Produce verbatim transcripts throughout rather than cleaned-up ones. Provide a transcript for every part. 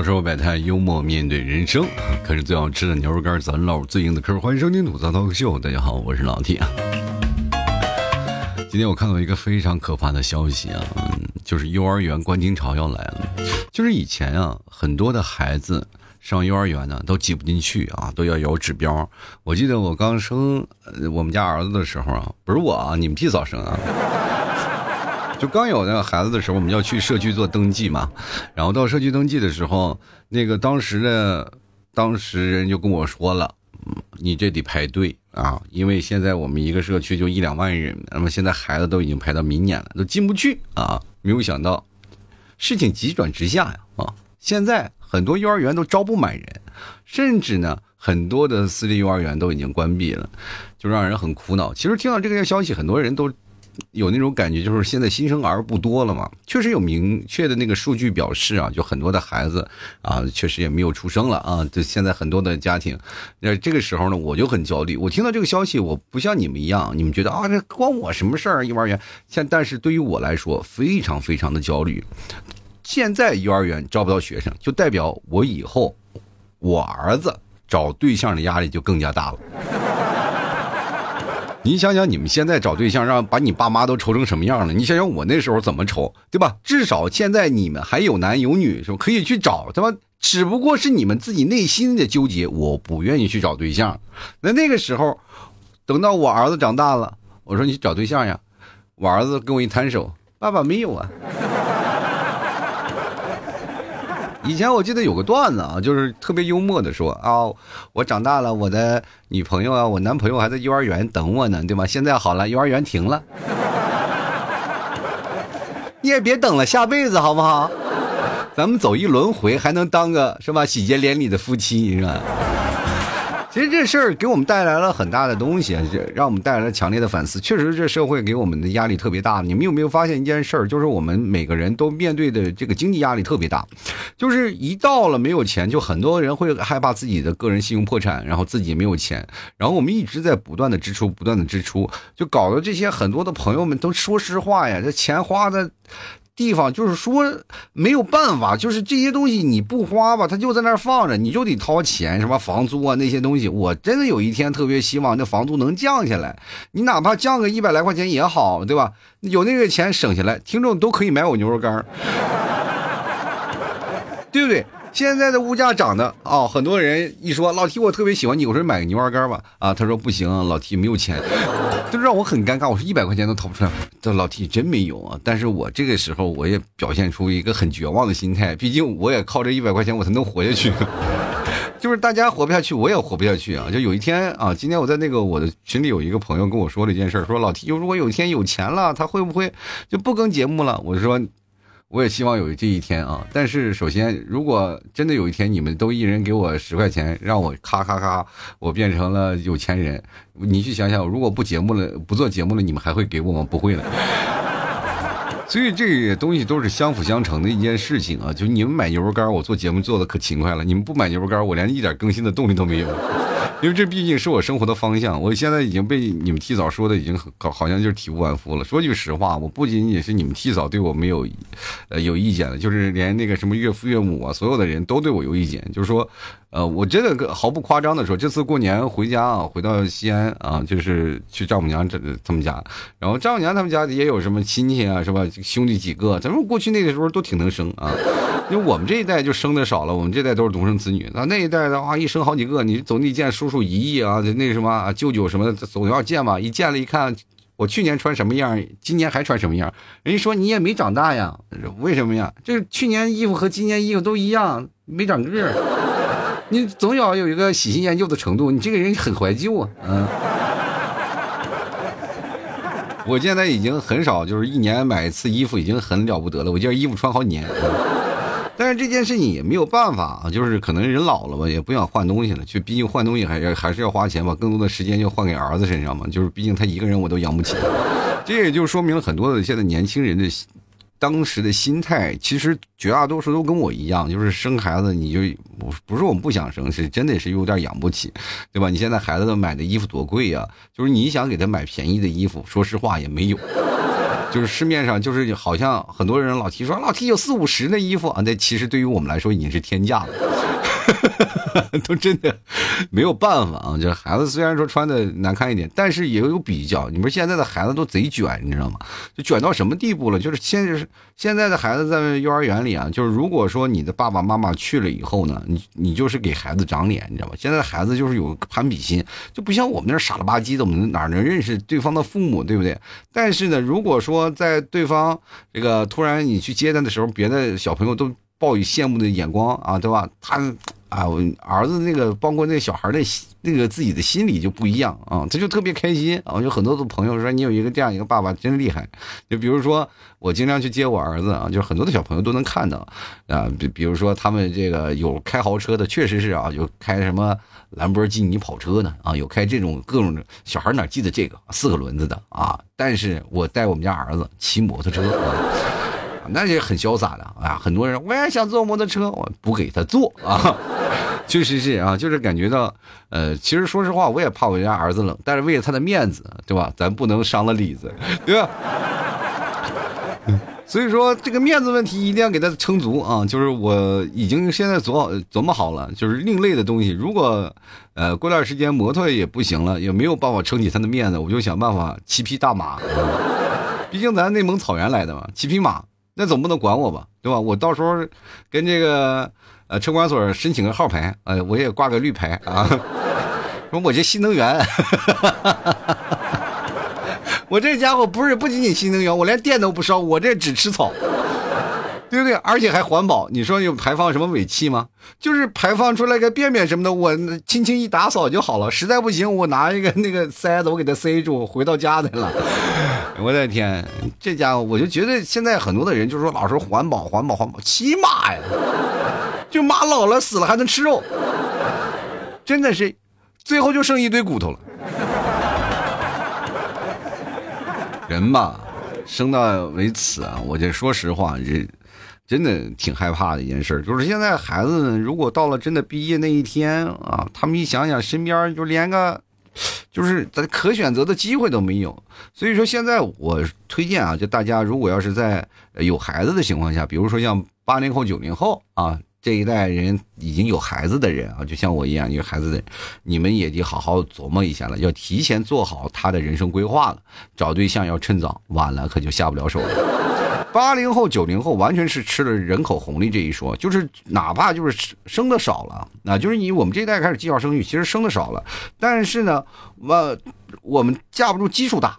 槽生活百态，幽默面对人生。可是最好吃的牛肉干，咱唠最硬的嗑。欢迎收听吐槽脱口秀，大家好，我是老 T 啊。今天我看到一个非常可怕的消息啊，就是幼儿园观鲸潮要来了。就是以前啊，很多的孩子上幼儿园呢都挤不进去啊，都要有指标。我记得我刚生我们家儿子的时候啊，不是我啊，你们替早生啊。就刚有那个孩子的时候，我们要去社区做登记嘛，然后到社区登记的时候，那个当时的当时人就跟我说了，你这得排队啊，因为现在我们一个社区就一两万人，那么现在孩子都已经排到明年了，都进不去啊。没有想到，事情急转直下呀啊！现在很多幼儿园都招不满人，甚至呢，很多的私立幼儿园都已经关闭了，就让人很苦恼。其实听到这个消息，很多人都有那种感觉，就是现在新生儿不多了嘛，确实有明确的那个数据表示啊，就很多的孩子啊，确实也没有出生了啊。就现在很多的家庭，那这个时候呢，我就很焦虑。我听到这个消息，我不像你们一样，你们觉得啊，这关我什么事儿？幼儿园，现但是对于我来说，非常非常的焦虑。现在幼儿园招不到学生，就代表我以后我儿子找对象的压力就更加大了。你想想，你们现在找对象，让把你爸妈都愁成什么样了？你想想我那时候怎么愁，对吧？至少现在你们还有男有女，是吧？可以去找，对吧？只不过是你们自己内心的纠结，我不愿意去找对象。那那个时候，等到我儿子长大了，我说你去找对象呀，我儿子跟我一摊手，爸爸没有啊。以前我记得有个段子啊，就是特别幽默的说啊、哦，我长大了，我的女朋友啊，我男朋友还在幼儿园等我呢，对吧？现在好了，幼儿园停了，你也别等了，下辈子好不好？咱们走一轮回，还能当个是吧喜结连理的夫妻是吧？其实这事儿给我们带来了很大的东西，让我们带来了强烈的反思。确实这社会给我们的压力特别大。你们有没有发现一件事儿，就是我们每个人都面对的这个经济压力特别大，就是一到了没有钱，就很多人会害怕自己的个人信用破产，然后自己没有钱，然后我们一直在不断的支出不断的支出，就搞得这些很多的朋友们都说实话呀，这钱花的地方就是说没有办法，就是这些东西你不花吧，它就在那儿放着，你就得掏钱，什么房租啊那些东西。我真的有一天特别希望那房租能降下来，你哪怕降个一百来块钱也好，对吧？有那个钱省下来，听众都可以买我牛肉干，对不对？现在的物价涨的哦，很多人一说老 T 我特别喜欢你，我说买个牛肉干吧，啊，他说不行，老 T 没有钱。就让我很尴尬，我说一百块钱都掏不出来，这老 T 真没有啊！但是我这个时候我也表现出一个很绝望的心态，毕竟我也靠这一百块钱我才能活下去。就是大家活不下去，我也活不下去啊！就有一天啊，今天我在那个我的群里有一个朋友跟我说了一件事，说老 T 如果有一天有钱了，他会不会就不更节目了？我说我也希望有这一天啊！但是首先，如果真的有一天你们都一人给我十块钱，让我咔咔咔，我变成了有钱人，你去想想，如果不节目了，不做节目了，你们还会给我吗？不会了。所以这个东西都是相辅相成的一件事情啊！就你们买牛肉干，我做节目做的可勤快了；你们不买牛肉干，我连一点更新的动力都没有。因为这毕竟是我生活的方向，我现在已经被你们提早说的已经好像就是体无完肤了。说句实话，我不仅仅是你们提早对我没有，呃，有意见了，就是连那个什么岳父岳母啊，所有的人都对我有意见。就是说，呃，我真的毫不夸张的说，这次过年回家啊，回到西安啊，就是去丈母娘这他们家，然后丈母娘他们家也有什么亲戚啊，是吧？兄弟几个，咱们过去那个时候都挺能生啊。因为我们这一代就生的少了，我们这代都是独生子女。那那一代的话，一生好几个，你总得见叔叔姨姨啊，那什么舅舅什么的，总要见吧。一见了，一看，我去年穿什么样，今年还穿什么样。人家说你也没长大呀，为什么呀？这去年衣服和今年衣服都一样，没长个儿。你总要有一个喜新厌旧的程度，你这个人很怀旧啊，嗯。我现在已经很少，就是一年买一次衣服已经很了不得了，我这件衣服穿好几年。嗯，但是这件事情也没有办法，就是可能人老了吧，也不想换东西了，就毕竟换东西还还是要花钱吧，更多的时间就换给儿子身上嘛，就是毕竟他一个人我都养不起。这也就说明了很多的现在年轻人的当时的心态，其实绝大多数都跟我一样，就是生孩子你就不是我们不想生，是真的是有点养不起，对吧？你现在孩子买的衣服多贵啊，就是你想给他买便宜的衣服，说实话也没有。就是市面上就是好像很多人老提说老提有四五十的衣服啊，那其实对于我们来说已经是天价了，都真的没有办法啊。这孩子虽然说穿的难看一点，但是也有比较。你们现在的孩子都贼卷，你知道吗？就卷到什么地步了？就是现在现在的孩子在幼儿园里啊，就是如果说你的爸爸妈妈去了以后呢，你你就是给孩子长脸，你知道吗？现在的孩子就是有攀比心，就不像我们那傻了吧唧的，我们哪能认识对方的父母，对不对？但是呢，如果说在对方这个突然你去接他的时候，别的小朋友都抱以羡慕的眼光啊，对吧？他啊，我儿子那个，包括那小孩的那个自己的心理就不一样啊，他就特别开心啊。就很多的朋友说，你有一个这样一个爸爸真厉害。就比如说我经常去接我儿子啊，就是很多的小朋友都能看到啊，比比如说他们这个有开豪车的，确实是啊，有开什么兰博基尼跑车的啊，有开这种各种小孩哪记得这个四个轮子的啊。但是我带我们家儿子骑摩托车。啊那也很潇洒的啊！很多人我也想坐摩托车，我不给他坐啊，确实是啊，就是感觉到，呃，其实说实话，我也怕我家儿子冷，但是为了他的面子，对吧？咱不能伤了里子，对吧？所以说这个面子问题一定要给他撑足啊！就是我已经现在琢琢磨好了，就是另类的东西，如果呃过段时间摩托也不行了，也没有办法撑起他的面子，我就想办法骑匹大马，毕竟咱内蒙草原来的嘛，骑匹马。那总不能管我吧，对吧？我到时候跟这个呃车管所申请个号牌，呃，我也挂个绿牌啊。说我这新能源，我这家伙不是不仅仅新能源，我连电都不烧，我这只吃草，对不对？而且还环保。你说有排放什么尾气吗？就是排放出来个便便什么的，我轻轻一打扫就好了。实在不行，我拿一个那个塞子，我给它塞住，回到家去了。我的天，这家伙我就觉得现在很多的人就是说老是环保环保环保，骑马呀，就马老了死了还能吃肉，真的是最后就剩一堆骨头了。人吧，生到为此啊，我就说实话，这真的挺害怕的一件事，就是现在孩子如果到了真的毕业那一天啊，他们一想想身边就连个就是咱可选择的机会都没有。所以说现在我推荐啊，就大家如果要是在有孩子的情况下，比如说像八零后九零后啊这一代人已经有孩子的人啊，就像我一样有孩子的人，你们也得好好琢磨一下了，要提前做好他的人生规划了。找对象要趁早，晚了可就下不了手了。八零后九零后完全是吃了人口红利这一说，就是哪怕就是生的少了，那就是以我们这一代开始计划生育，其实生的少了，但是呢，我我们架不住基数大。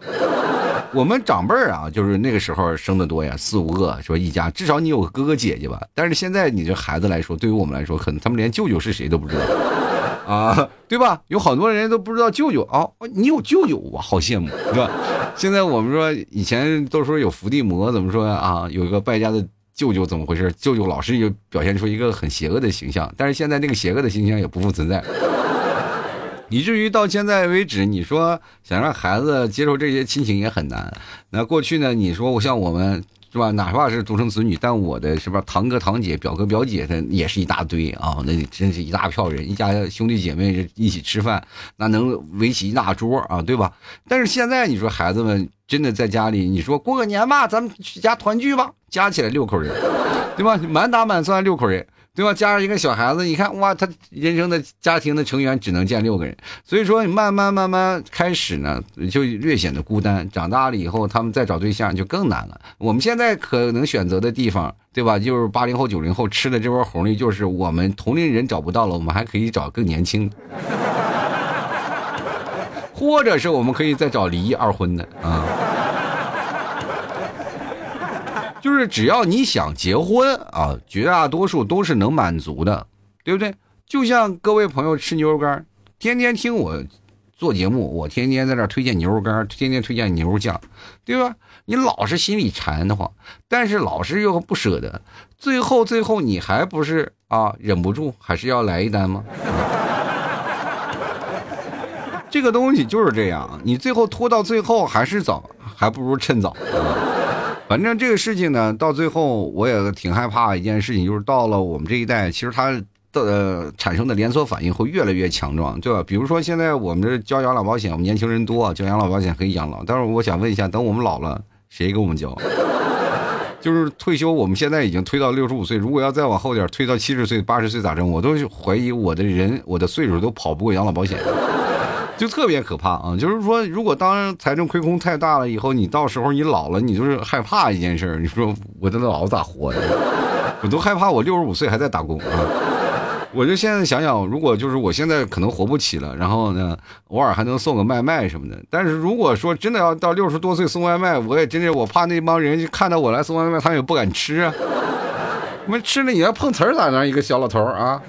我们长辈啊，就是那个时候生的多呀，四五个，说一家至少你有个哥哥姐姐吧。但是现在你这孩子来说，对于我们来说，可能他们连舅舅是谁都不知道啊，对吧？有好多人都不知道舅舅啊，你有舅舅，我好羡慕，对吧？现在我们说以前都说有伏地魔，怎么说啊？有一个败家的舅舅怎么回事？舅舅老是有表现出一个很邪恶的形象，但是现在那个邪恶的形象也不复存在。以至于到现在为止，你说想让孩子接受这些亲情也很难。那过去呢，你说我像我们是吧，哪怕是独生子女，但我的是吧，堂哥堂姐、表哥表姐，的也是一大堆啊，那真是一大票人，一家兄弟姐妹一起吃饭，那能围起一大桌啊，对吧？但是现在你说孩子们真的在家里，你说过个年吧，咱们去家团聚吧，加起来六口人，对吧？满打满算六口人。对吧？加上一个小孩子，你看哇，他人生的家庭的成员只能见六个人，所以说你慢慢慢慢开始呢，就略显得孤单。长大了以后，他们再找对象就更难了。我们现在可能选择的地方，对吧？就是八零后、九零后吃的这波红利，就是我们同龄人找不到了，我们还可以找更年轻的，或者是我们可以再找离异二婚的啊。嗯，就是只要你想结婚啊，绝大多数都是能满足的，对不对？就像各位朋友吃牛肉干，天天听我做节目，我天天在这推荐牛肉干，天天推荐牛肉酱，对吧？你老是心里馋的话，但是老是又不舍得，最后最后你还不是啊忍不住还是要来一单吗？这个东西就是这样，你最后拖到最后还是早，还不如趁早。反正这个事情呢，到最后我也挺害怕一件事情，就是到了我们这一代，其实它的、呃、产生的连锁反应会越来越强壮，对吧？比如说现在我们这交养老保险，我们年轻人多啊，交养老保险可以养老。但是我想问一下，等我们老了，谁给我们交？就是退休，我们现在已经推到六十五岁，如果要再往后点推到七十岁、八十岁咋整？我都怀疑我的人，我的岁数都跑不过养老保险，就特别可怕啊！就是说，如果当财政亏空太大了以后，你到时候你老了，你就是害怕一件事，你说我这老咋活呀？我都害怕我六十五岁还在打工啊！我就现在想想，如果就是我现在可能活不起了，然后呢，偶尔还能送个外卖什么的。但是如果说真的要到六十多岁送外卖，我也真是我怕那帮人看到我来送外卖，他们也不敢吃啊。我们吃了也要碰瓷儿咋样？一个小老头啊。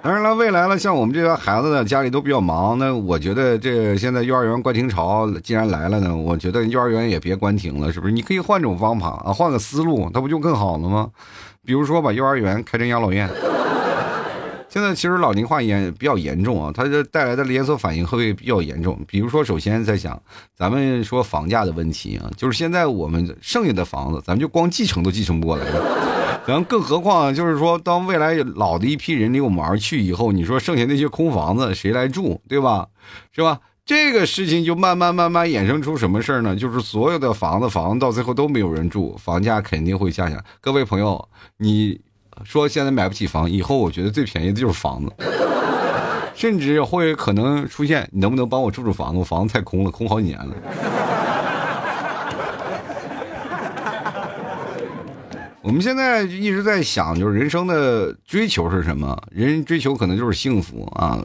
当然了，未来了，像我们这些孩子呢，家里都比较忙。那我觉得这现在幼儿园关停潮既然来了呢，我觉得幼儿园也别关停了，是不是？你可以换种方法啊，换个思路，那不就更好了吗？比如说把幼儿园开成养老院。现在其实老龄化也比较严重啊，它这带来的连锁反应会比较严重。比如说，首先在想咱们说房价的问题啊，就是现在我们剩下的房子，咱们就光继承都继承不过来了。然后更何况就是说，当未来老的一批人离我们而去以后，你说剩下那些空房子谁来住，对吧？是吧？这个事情就慢慢慢慢衍生出什么事儿呢？就是所有的房子房子到最后都没有人住，房价肯定会下降。各位朋友，你说现在买不起房，以后我觉得最便宜的就是房子，甚至会可能出现你能不能帮我住住房子，我房子太空了，空好几年了。我们现在一直在想，就是人生的追求是什么？人追求可能就是幸福啊，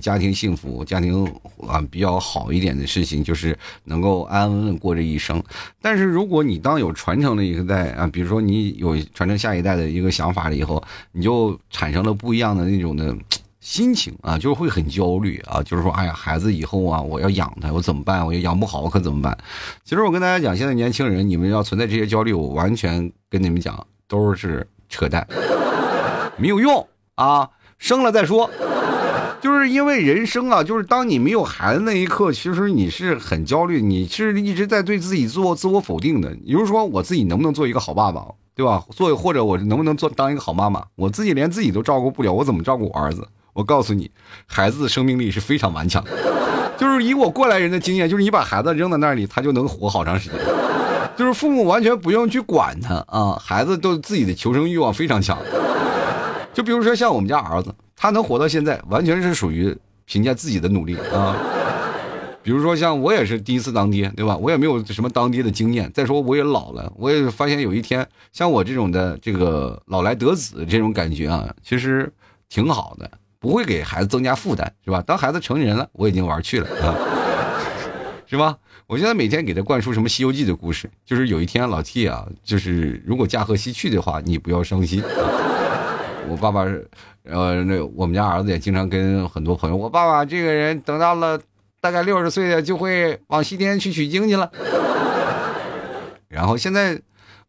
家庭幸福，家庭啊比较好一点的事情，就是能够安稳过这一生。但是如果你当有传承的一个代啊，比如说你有传承下一代的一个想法了以后，你就产生了不一样的那种的心情啊，就是会很焦虑啊，就是说，哎呀，孩子以后啊，我要养他，我怎么办？我也养不好，我可怎么办？其实我跟大家讲，现在年轻人，你们要存在这些焦虑，我完全跟你们讲，都是扯淡，没有用啊，生了再说。就是因为人生啊，就是当你没有孩子那一刻，其实你是很焦虑，你是一直在对自己做自我否定的。比如说，我自己能不能做一个好爸爸？对吧？做或者我能不能做当一个好妈妈？我自己连自己都照顾不了，我怎么照顾我儿子？我告诉你，孩子的生命力是非常顽强的，就是以我过来人的经验，就是你把孩子扔在那里，他就能活好长时间，就是父母完全不用去管他啊，孩子都自己的求生欲望非常强。就比如说像我们家儿子，他能活到现在，完全是属于凭借自己的努力啊。比如说像我也是第一次当爹，对吧？我也没有什么当爹的经验，再说我也老了，我也发现有一天像我这种的这个老来得子这种感觉啊，其实挺好的。不会给孩子增加负担，是吧？当孩子成人了，我已经玩去了啊，是吧？我现在每天给他灌输什么《西游记》的故事，就是有一天老 T 啊，就是如果驾鹤西去的话，你不要伤心。我爸爸，呃，那我们家儿子也经常跟很多朋友，我爸爸这个人等到了大概六十岁的就会往西天去取经去了。然后现在，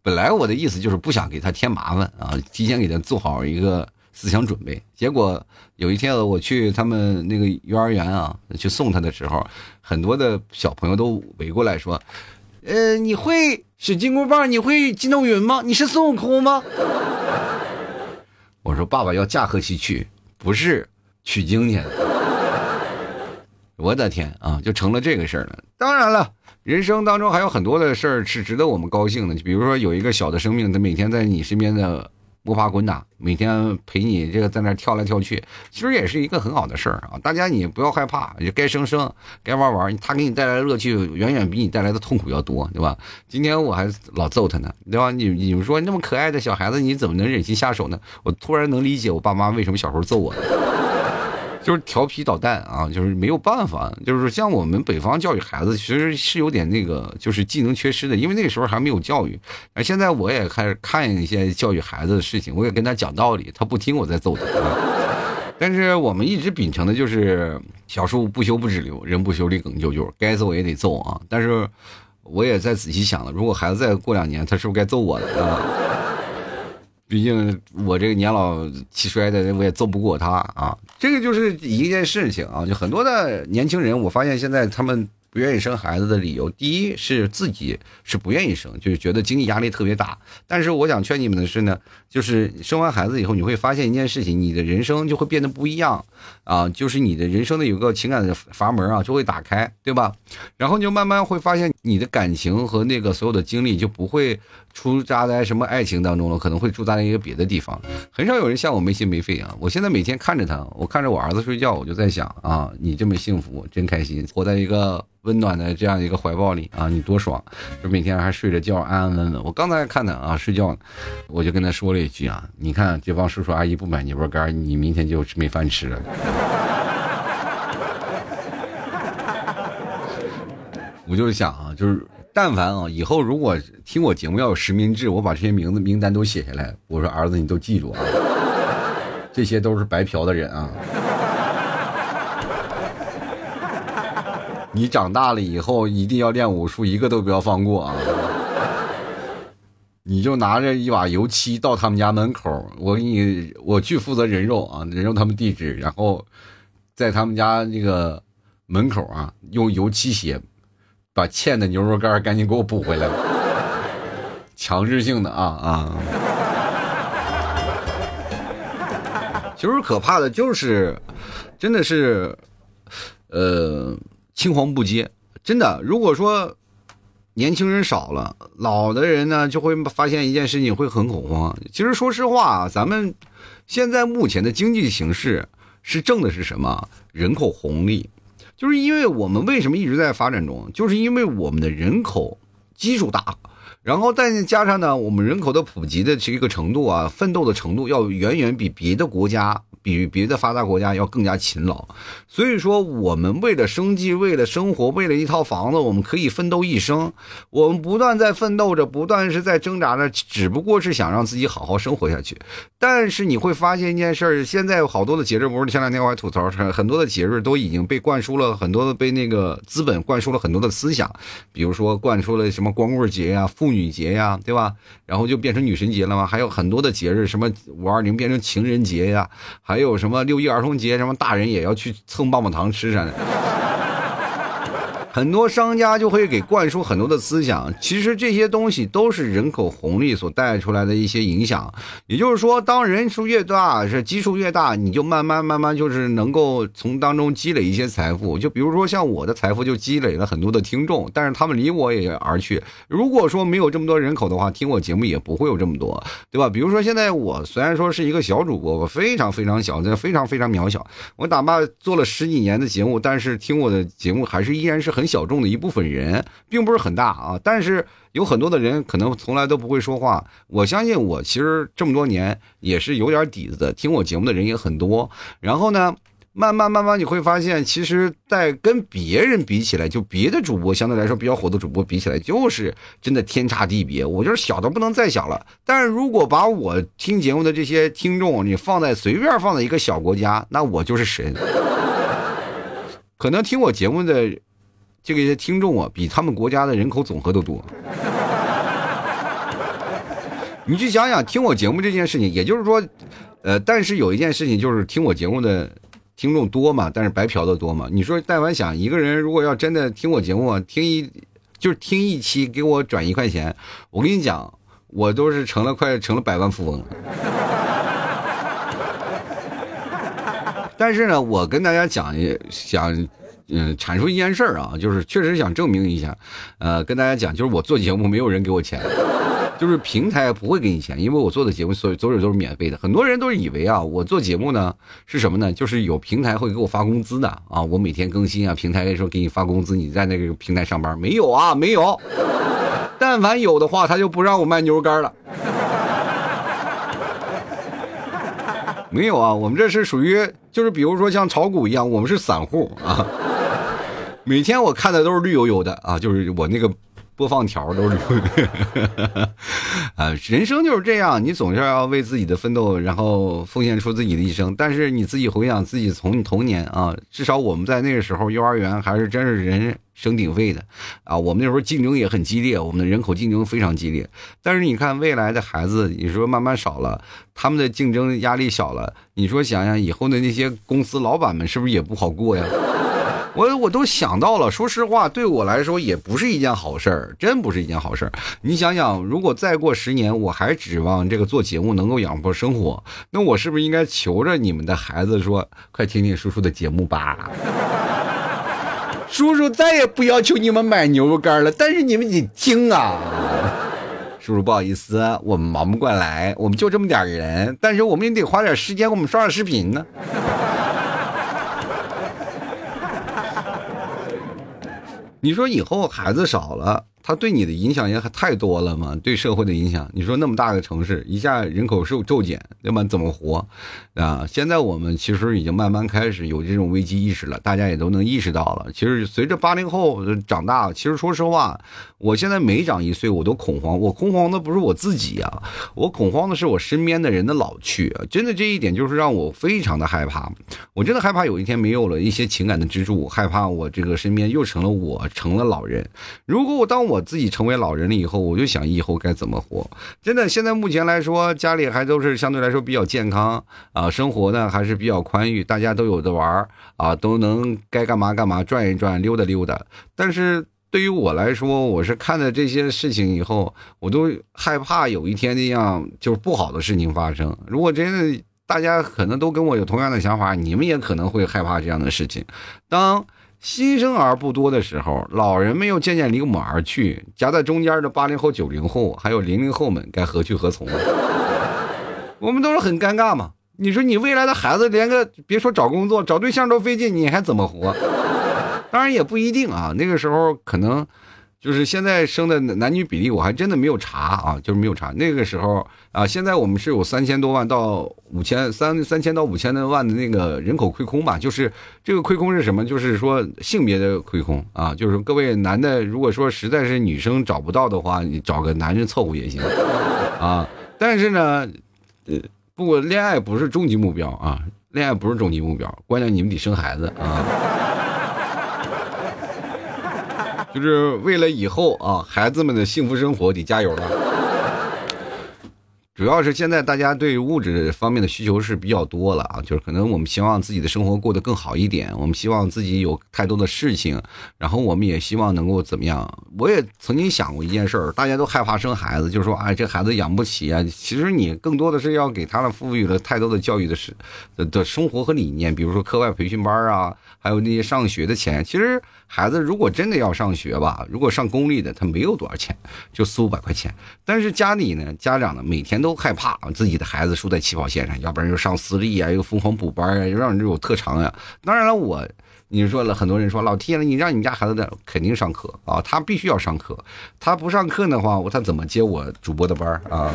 本来我的意思就是不想给他添麻烦啊，提前给他做好一个思想准备。结果有一天我去他们那个幼儿园啊，去送他的时候，很多的小朋友都围过来说，呃你会使金箍棒，你会筋斗云吗？你是孙悟空吗？我说爸爸要驾鹤西去，不是取经去。我的天啊，就成了这个事儿了。当然了，人生当中还有很多的事儿是值得我们高兴的，比如说有一个小的生命，他每天在你身边的摸爬滚打，每天陪你这个在那跳来跳去，其实也是一个很好的事儿啊！大家你不要害怕，就该生生，该玩玩，他给你带来的乐趣远远比你带来的痛苦要多，对吧？今天我还老揍他呢，对吧？你你们说那么可爱的小孩子，你怎么能忍心下手呢？我突然能理解我爸妈为什么小时候揍我了。就是调皮捣蛋啊，就是没有办法，就是像我们北方教育孩子，其实是有点那个，就是技能缺失的，因为那个时候还没有教育。而现在我也开始看一些教育孩子的事情，我也跟他讲道理，他不听我在揍他。但是我们一直秉承的就是小树不修不直留，人不修理梗啾啾，该揍我也得揍啊。但是我也在仔细想了，如果孩子再过两年，他是不是该揍我了啊？毕竟我这个年老气衰的，我也揍不过他啊。这个就是一件事情啊，就很多的年轻人，我发现现在他们不愿意生孩子的理由，第一是自己是不愿意生，就是觉得经济压力特别大。但是我想劝你们的是呢，就是生完孩子以后你会发现一件事情，你的人生就会变得不一样啊，就是你的人生的有个情感的阀门啊就会打开，对吧？然后你就慢慢会发现你的感情和那个所有的经历就不会出扎在什么爱情当中了，可能会出扎在一个别的地方。很少有人像我没心没肺啊，我现在每天看着他，我看着我儿子睡觉，我就在想啊，你这么幸福真开心，活在一个温暖的这样一个怀抱里啊，你多爽，就每天还睡着觉安安稳稳。我刚才看他啊睡觉，我就跟他说了一句啊，你看这帮叔叔阿姨不买牛肉干，你明天就没饭吃了。我就是想啊，就是但凡啊，以后如果听我节目要有实名制，我把这些名字名单都写下来。我说儿子，你都记住啊，这些都是白嫖的人啊。你长大了以后一定要练武术，一个都不要放过啊。你就拿着一把油漆到他们家门口，我给你，我去负责人肉啊，人肉他们地址，然后在他们家那个门口啊，用油漆写。把欠的牛肉干赶紧给我补回来吧，强制性的啊啊！其实可怕的就是，真的是，呃，青黄不接。真的，如果说年轻人少了，老的人呢就会发现一件事情，会很恐慌。其实说实话，咱们现在目前的经济形势是挣的是什么？人口红利。就是因为我们为什么一直在发展中，就是因为我们的人口基数大，然后再加上呢我们人口的普及的这个程度啊，奋斗的程度要远远比别的国家比别的发达国家要更加勤劳。所以说我们为了生计，为了生活，为了一套房子，我们可以奋斗一生。我们不断在奋斗着，不断是在挣扎着，只不过是想让自己好好生活下去。但是你会发现一件事，现在有好多的节日，不是前两天我还吐槽，很多的节日都已经被灌输了很多的，被那个资本灌输了很多的思想，比如说灌输了什么光棍节呀、妇女节呀，对吧？然后就变成女神节了嘛。还有很多的节日，什么五二零变成情人节呀，还有什么六一儿童节，什么大人也要去蹭棒棒糖吃啥的，很多商家就会给灌输很多的思想。其实这些东西都是人口红利所带出来的一些影响。也就是说，当人数越大，是基数越大，你就慢慢慢慢就是能够从当中积累一些财富。就比如说像我的财富就积累了很多的听众，但是他们离我也而去。如果说没有这么多人口的话，听我节目也不会有这么多，对吧？比如说现在我虽然说是一个小主播，我非常非常小，非常非常渺小。我哪怕做了十几年的节目，但是听我的节目还是依然是很小众的一部分人，并不是很大啊。但是有很多的人可能从来都不会说话。我相信我其实这么多年也是有点底子的，听我节目的人也很多。然后呢，慢慢慢慢你会发现，其实在跟别人比起来，就别的主播相对来说比较火的主播比起来，就是真的天差地别。我就是小到不能再小了。但是如果把我听节目的这些听众你放在随便放在一个小国家，那我就是神。可能听我节目的这个听众啊，比他们国家的人口总和都多。你去想想听我节目这件事情，也就是说，呃，但是有一件事情就是听我节目的听众多嘛，但是白嫖的多嘛。你说但凡想一个人如果要真的听我节目啊，听一就是听一期给我转一块钱，我跟你讲，我都是成了快成了百万富翁了。但是呢，我跟大家讲一想。嗯，阐述一件事儿啊，就是确实想证明一下，呃，跟大家讲，就是我做节目没有人给我钱，就是平台不会给你钱，因为我做的节目所有都是免费的。很多人都是以为啊，我做节目呢是什么呢？就是有平台会给我发工资的啊，我每天更新啊，平台说给你发工资，你在那个平台上班没有啊？没有，但凡有的话，他就不让我卖牛肉干了。没有啊，我们这是属于就是比如说像炒股一样，我们是散户啊。每天我看的都是绿油油的啊，就是我那个播放条都是绿油油啊。人生就是这样，你总是要为自己的奋斗，然后奉献出自己的一生。但是你自己回想自己从你童年啊，至少我们在那个时候幼儿园还是真是人生鼎沸的啊。我们那时候竞争也很激烈，我们的人口竞争非常激烈。但是你看未来的孩子，你说慢慢少了，他们的竞争压力小了，你说想想以后的那些公司老板们是不是也不好过呀？我我都想到了，说实话对我来说也不是一件好事儿，真不是一件好事儿。你想想，如果再过十年我还指望这个做节目能够养活生活，那我是不是应该求着你们的孩子说，快听听叔叔的节目吧。叔叔再也不要求你们买牛肉干了，但是你们得听啊。叔叔不好意思，我们忙不过来，我们就这么点人，但是我们也得花点时间，我们刷刷视频呢。你说以后孩子少了，他对你的影响也太多了嘛，对社会的影响。你说那么大个城市，一下人口骤骤减，要不然怎么活啊？现在我们其实已经慢慢开始有这种危机意识了，大家也都能意识到了。其实随着八零后长大，其实说实话，我现在每长一岁我都恐慌，我恐慌的不是我自己啊，我恐慌的是我身边的人的老去，真的这一点就是让我非常的害怕。我真的害怕有一天没有了一些情感的支柱，害怕我这个身边又成了我成了老人。如果我当我自己成为老人了以后，我就想以后该怎么活。真的现在目前来说，家里还都是相对来说比较健康啊，生活呢还是比较宽裕，大家都有的玩啊，都能该干嘛干嘛，转一转溜达溜达。但是对于我来说，我是看了这些事情以后，我都害怕有一天那样就是不好的事情发生。如果真的大家可能都跟我有同样的想法，你们也可能会害怕这样的事情。当新生儿不多的时候，老人们又渐渐离我们而去，夹在中间的八零后、九零后，还有零零后们，该何去何从啊？我们都是很尴尬嘛。你说你未来的孩子，连个别说找工作、找对象都费劲，你还怎么活？当然也不一定啊，那个时候可能就是现在生的男女比例，我还真的没有查啊，就是没有查。那个时候啊，现在我们是有三千多万到五千三三千到五千多万的那个人口亏空吧，就是这个亏空是什么？就是说性别的亏空啊，就是各位男的，如果说实在是女生找不到的话，你找个男人凑合也行啊。但是呢，呃，不过恋爱不是终极目标啊，恋爱不是终极目标，关键你们得生孩子啊。就是为了以后啊，孩子们的幸福生活得加油了。主要是现在大家对物质方面的需求是比较多了啊，就是可能我们希望自己的生活过得更好一点，我们希望自己有太多的事情，然后我们也希望能够怎么样。我也曾经想过一件事儿，大家都害怕生孩子，就是说哎，这孩子养不起啊。其实你更多的是要给他们赋予了太多的教育的事的生活和理念，比如说课外培训班啊，还有那些上学的钱。其实孩子如果真的要上学吧，如果上公立的，他没有多少钱，就四五百块钱。但是家里呢，家长呢每天都害怕自己的孩子输在起跑线上，要不然就上私立啊，又疯狂补班啊，又让人有特长啊。当然了，我你说了，很多人说老天了，你让你家孩子的肯定上课啊，他必须要上课，他不上课的话，他怎么接我主播的班啊？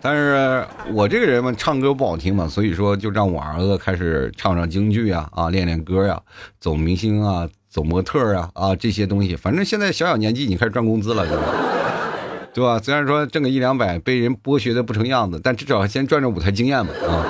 但是我这个人嘛，唱歌不好听嘛，所以说就让我儿子开始唱唱京剧啊，啊，练练歌啊，走明星啊，走模特啊，啊这些东西。反正现在小小年纪，你开始赚工资了，对吧？对吧？虽然说挣个一两百，被人剥削的不成样子，但至少先赚着舞台经验嘛，啊。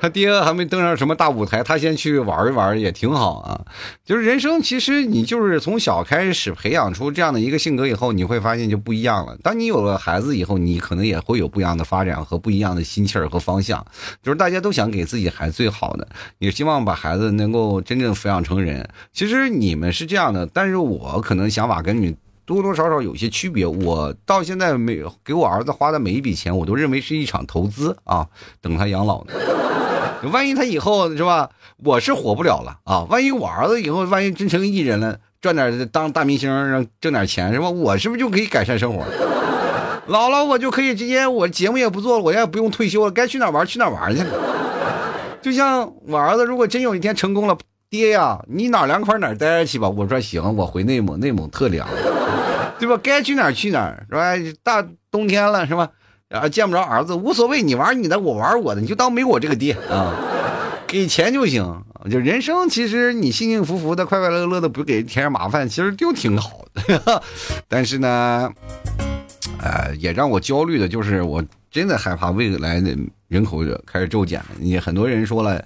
他爹还没登上什么大舞台，他先去玩一玩也挺好啊。就是人生，其实你就是从小开始培养出这样的一个性格以后，你会发现就不一样了。当你有了孩子以后，你可能也会有不一样的发展和不一样的心气儿和方向。就是大家都想给自己孩子最好的，也希望把孩子能够真正抚养成人。其实你们是这样的，但是我可能想法跟你多多少少有些区别。我到现在没给我儿子花的每一笔钱，我都认为是一场投资啊，等他养老呢。万一他以后是吧，我是活不了了啊！万一我儿子以后万一真成艺人了，赚点当大明星，让挣点钱是吧？我是不是就可以改善生活？老了我就可以直接，我节目也不做了，我也不用退休了，该去哪玩去哪玩去了。就像我儿子，如果真有一天成功了，爹呀，你哪凉快哪待着去吧。我说行，我回内蒙，内蒙特凉，对吧？该去哪去哪是吧？大冬天了是吧？啊，见不着儿子无所谓，你玩你的，我玩我的，你就当没我这个爹啊，给钱就行。就人生，其实你幸幸福福的、快快乐乐的，不给添麻烦，其实就挺好的。呵呵，但是呢，呃，也让我焦虑的就是，我真的害怕未来的人口开始骤减。也很多人说了，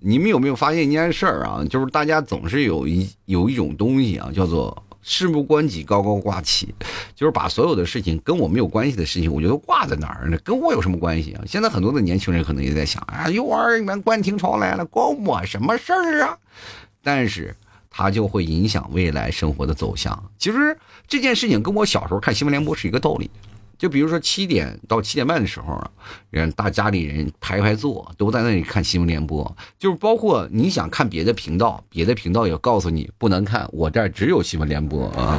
你们有没有发现一件事儿啊？就是大家总是有一有一种东西啊，叫做事不关己高高挂起，就是把所有的事情跟我没有关系的事情我觉得挂在哪儿呢，跟我有什么关系啊？现在很多的年轻人可能也在想啊，幼儿园关停潮来了关我什么事儿啊，但是它就会影响未来生活的走向。其实这件事情跟我小时候看新闻联播是一个道理，就比如说七点到七点半的时候啊，人大家里人排排坐，都在那里看新闻联播，就是包括你想看别的频道，别的频道也告诉你不能看，我这儿只有新闻联播啊。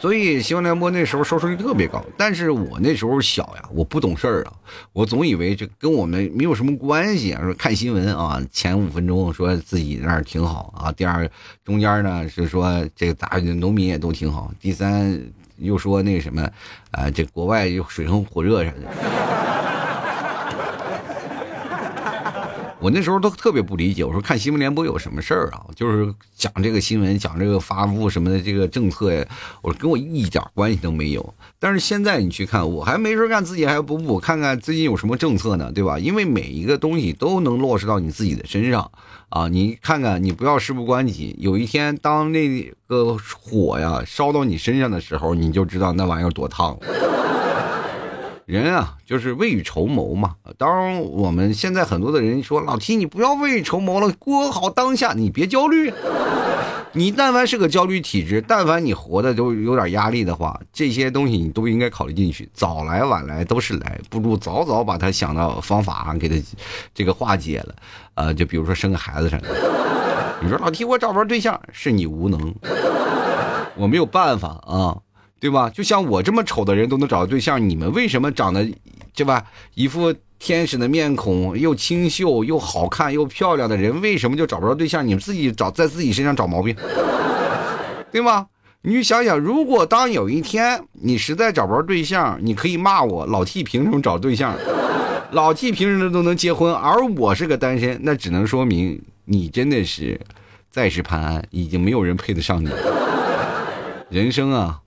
所以新闻联播那时候收视率特别高，但是我那时候小呀，我不懂事儿啊，我总以为这跟我们没有什么关系啊。说看新闻啊，前五分钟说自己那儿挺好啊，第二中间呢是说这个大农民也都挺好，第三。又说那个什么，啊、呃，这国外又水深火热啥的，我那时候都特别不理解。我说看新闻联播有什么事儿啊？就是讲这个新闻，讲这个发布什么的这个政策呀，我说跟我一点关系都没有。但是现在你去看，我还没事干，自己还补补看看最近有什么政策呢，对吧？因为每一个东西都能落实到你自己的身上。啊，你看看，你不要事不关己。有一天，当那个火呀烧到你身上的时候，你就知道那玩意儿多烫了。人啊，就是未雨绸缪嘛。当然，我们现在很多的人说，老提你不要未雨绸缪了，过好当下，你别焦虑。你但凡是个焦虑体质，但凡你活的都有点压力的话，这些东西你都应该考虑进去。早来晚来都是来，不如早早把它想到方法给它这个化解了。呃，就比如说生个孩子什么的，你说老提我找不着对象，是你无能，我没有办法啊，对吧？就像我这么丑的人都能找到对象，你们为什么长得对吧一副天使的面孔，又清秀又好看又漂亮的人，为什么就找不着对象？你们自己找在自己身上找毛病，对吗？你想想，如果当有一天你实在找不着对象，你可以骂我老 T 凭什么找对象，老 T 凭什么都能结婚，而我是个单身，那只能说明你真的是再是潘安，已经没有人配得上你了。人生啊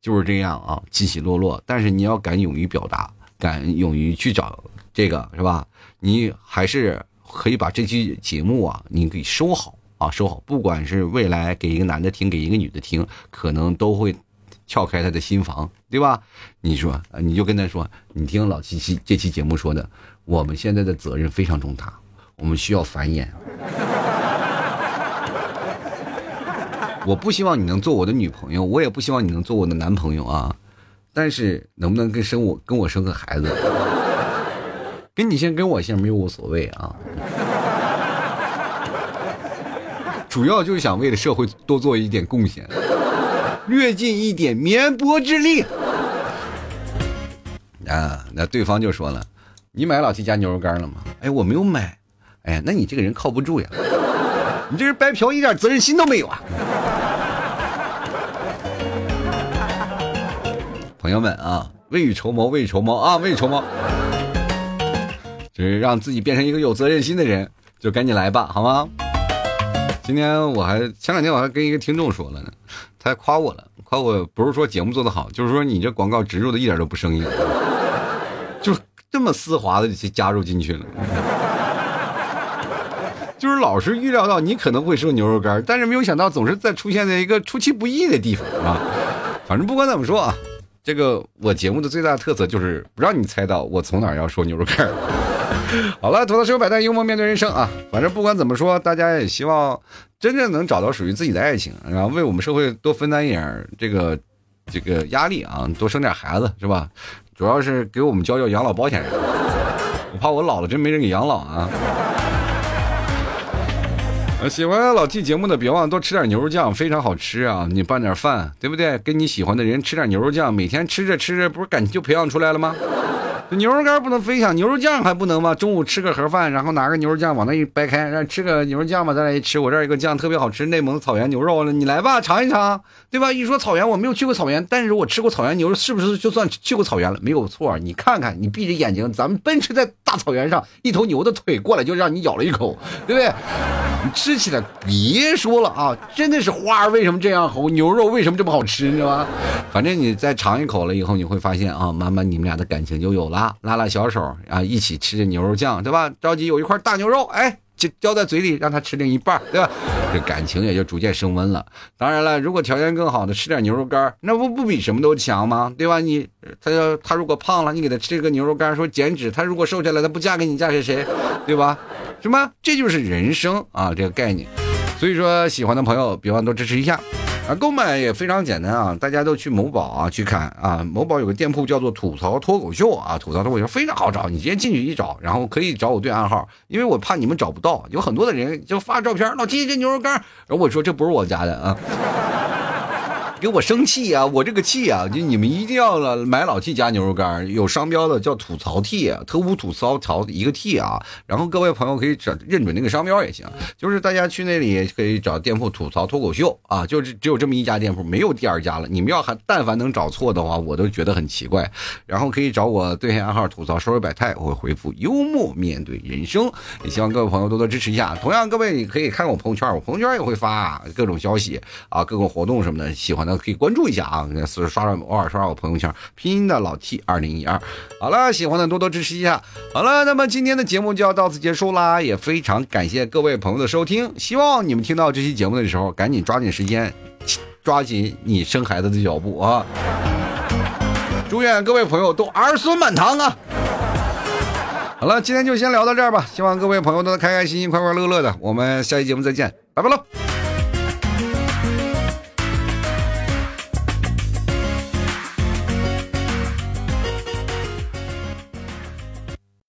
就是这样啊，起起落落，但是你要敢勇于表达，敢勇于去找，这个是吧？你还是可以把这期节目啊，你给收好啊，收好。不管是未来给一个男的听，给一个女的听，可能都会撬开他的心房，对吧？你说，你就跟他说，你听老七七这期节目说的，我们现在的责任非常重大，我们需要繁衍。我不希望你能做我的女朋友，我也不希望你能做我的男朋友啊，但是能不能跟生我跟我生个孩子？跟你姓跟我姓没有无所谓啊，主要就是想为了社会多做一点贡献，略尽一点绵薄之力啊。那对方就说了，你买老七家牛肉干了吗？哎，我没有买。哎呀，那你这个人靠不住呀，你这人白嫖，一点责任心都没有啊。朋友们啊，未雨绸缪，未雨绸缪啊，未雨绸缪。就是让自己变成一个有责任心的人，就赶紧来吧，好吗？今天我还前两天我还跟一个听众说了呢，他还夸我了，夸我不是说节目做得好，就是说你这广告植入的一点都不生硬，就这么丝滑的就加入进去了，就是老是预料到你可能会说牛肉干，但是没有想到总是在出现在一个出其不意的地方啊。反正不管怎么说啊，这个我节目的最大的特色就是不让你猜到我从哪儿要说牛肉干。好了，吐槽社会百态，幽默面对人生啊！反正不管怎么说，大家也希望真正能找到属于自己的爱情，然后为我们社会多分担一点这个这个压力啊，多生点孩子是吧？主要是给我们交交养老保险，我怕我老了真没人给养老啊！喜欢老 T 节目的别忘多吃点牛肉酱，非常好吃啊！你拌点饭，对不对？跟你喜欢的人吃点牛肉酱，每天吃着吃着，不是感情就培养出来了吗？牛肉干不能飞翔，牛肉酱还不能吗？中午吃个盒饭，然后拿个牛肉酱往那一掰开，让吃个牛肉酱吧，咱俩一吃。我这儿有个酱特别好吃，内蒙草原牛肉了，你来吧，尝一尝，对吧？一说草原，我没有去过草原，但是我吃过草原牛肉，是不是就算去过草原了？没有错，你看看，你闭着眼睛，咱们奔驰在大草原上，一头牛的腿过来就让你咬了一口，对不对？你吃起来别说了啊，真的是花儿为什么这样红，牛肉为什么这么好吃，你知道吗？反正你再尝一口了以后，你会发现啊，慢慢你们俩的感情就有了。拉拉小手啊，一起吃着牛肉酱，对吧？着急有一块大牛肉，哎，叼在嘴里让他吃另一半，对吧？这感情也就逐渐升温了。当然了，如果条件更好的吃点牛肉干，那不不比什么都强吗？对吧？你他要他如果胖了，你给他吃个牛肉干说减脂，他如果瘦下来，他不嫁给你嫁给谁？对吧？什么？这就是人生啊，这个概念。所以说，喜欢的朋友别忘多支持一下。啊，购买也非常简单啊，大家都去某宝啊去看啊，某宝有个店铺叫做吐槽脱口秀啊，吐槽脱口秀非常好找，你直接进去一找，然后可以找我对暗号，因为我怕你们找不到，有很多的人就发照片，老提这牛肉干，然后我说这不是我家的啊，给我生气啊，我这个气啊，就你们一定要了买老 T 家牛肉干，有商标的叫吐槽 T 啊，特务吐槽槽一个 T 啊，然后各位朋友可以找认准那个商标也行，就是大家去那里可以找店铺吐槽脱口秀啊，就是只有这么一家店铺，没有第二家了，你们要还但凡能找错的话我都觉得很奇怪，然后可以找我对暗号吐槽社会百态，我会回复幽默面对人生，也希望各位朋友多多支持一下，同样各位可以看我朋友圈，我朋友圈也会发各种消息啊，各种活动什么的，喜欢的可以关注一下啊，刷刷偶尔刷刷我朋友圈，拼音的老 T 二零一二。好了，喜欢的多多支持一下。好了，那么今天的节目就要到此结束啦，也非常感谢各位朋友的收听，希望你们听到这期节目的时候，赶紧抓紧时间，抓紧你生孩子的脚步啊！祝愿各位朋友都儿孙满堂啊！好了，今天就先聊到这儿吧，希望各位朋友都开开心心、快快乐乐的，我们下期节目再见，拜拜喽！